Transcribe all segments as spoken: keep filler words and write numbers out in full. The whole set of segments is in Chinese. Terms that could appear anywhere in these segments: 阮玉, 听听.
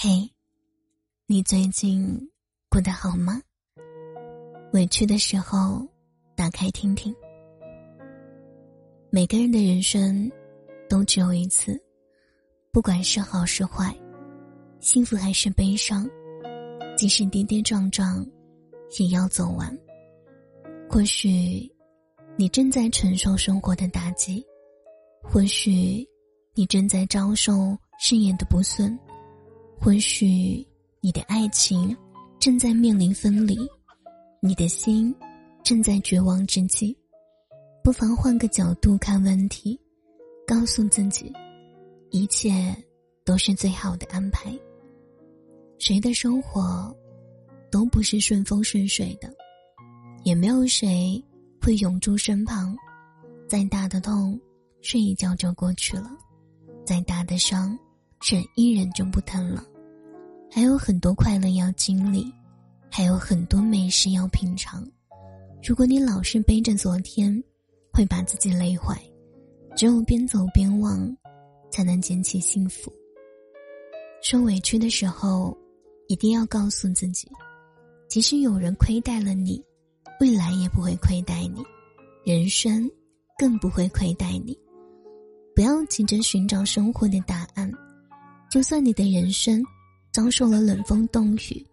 嘿，你最近过得好吗？委屈的时候打开听听。每个人的人生都只有一次，不管是好是坏，幸福还是悲伤，即使跌跌撞撞也要走完。或许你正在承受生活的打击，或许你正在遭受事业的不顺，或许你的爱情正在面临分离，你的心正在绝望之际，不妨换个角度看问题，告诉自己，一切都是最好的安排。谁的生活都不是顺风顺水的，也没有谁会永驻身旁，再大的痛睡一觉就过去了，再大的伤忍一忍就不疼了，还有很多快乐要经历，还有很多美食要品尝。如果你老是背着昨天，会把自己累坏。只有边走边忘，才能捡起幸福。受委屈的时候，一定要告诉自己，即使有人亏待了你，未来也不会亏待你，人生更不会亏待你。不要急着寻找生活的答案，就算你的人生遭受了冷风冻雨，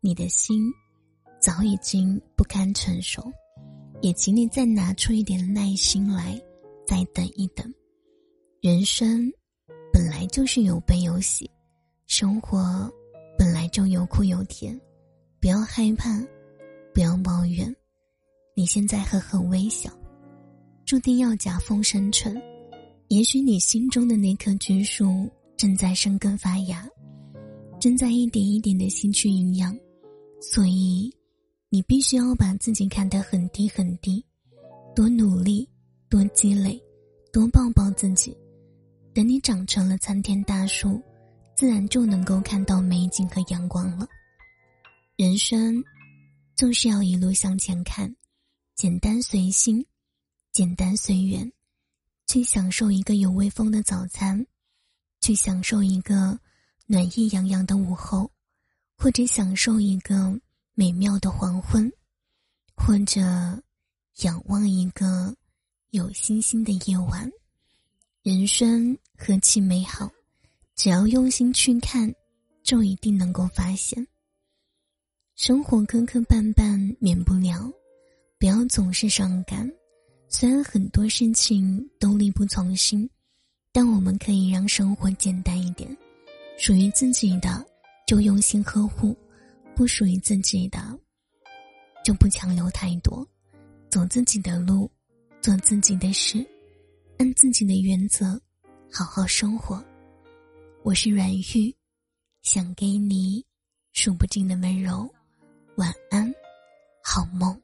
你的心早已经不堪承受，也请你再拿出一点耐心来，再等一等。人生本来就是有悲有喜，生活本来就有苦有甜，不要害怕，不要抱怨。你现在呵呵微笑，注定要夹缝生存。也许你心中的那棵橘树正在生根发芽，正在一点一点的吸取营养，所以你必须要把自己看得很低很低，多努力，多积累，多抱抱自己。等你长成了参天大树，自然就能够看到美景和阳光了。人生就是要一路向前看，简单随心，简单随缘，去享受一个有微风的早餐，去享受一个暖意洋洋的午后，或者享受一个美妙的黄昏，或者仰望一个有星星的夜晚。人生何其美好，只要用心去看，就一定能够发现。生活磕磕绊绊免不了，不要总是伤感。虽然很多事情都力不从心，但我们可以让生活简单一点，属于自己的就用心呵护，不属于自己的就不强留太多。走自己的路，做自己的事，按自己的原则好好生活。我是阮玉，想给你数不尽的温柔。晚安，好梦。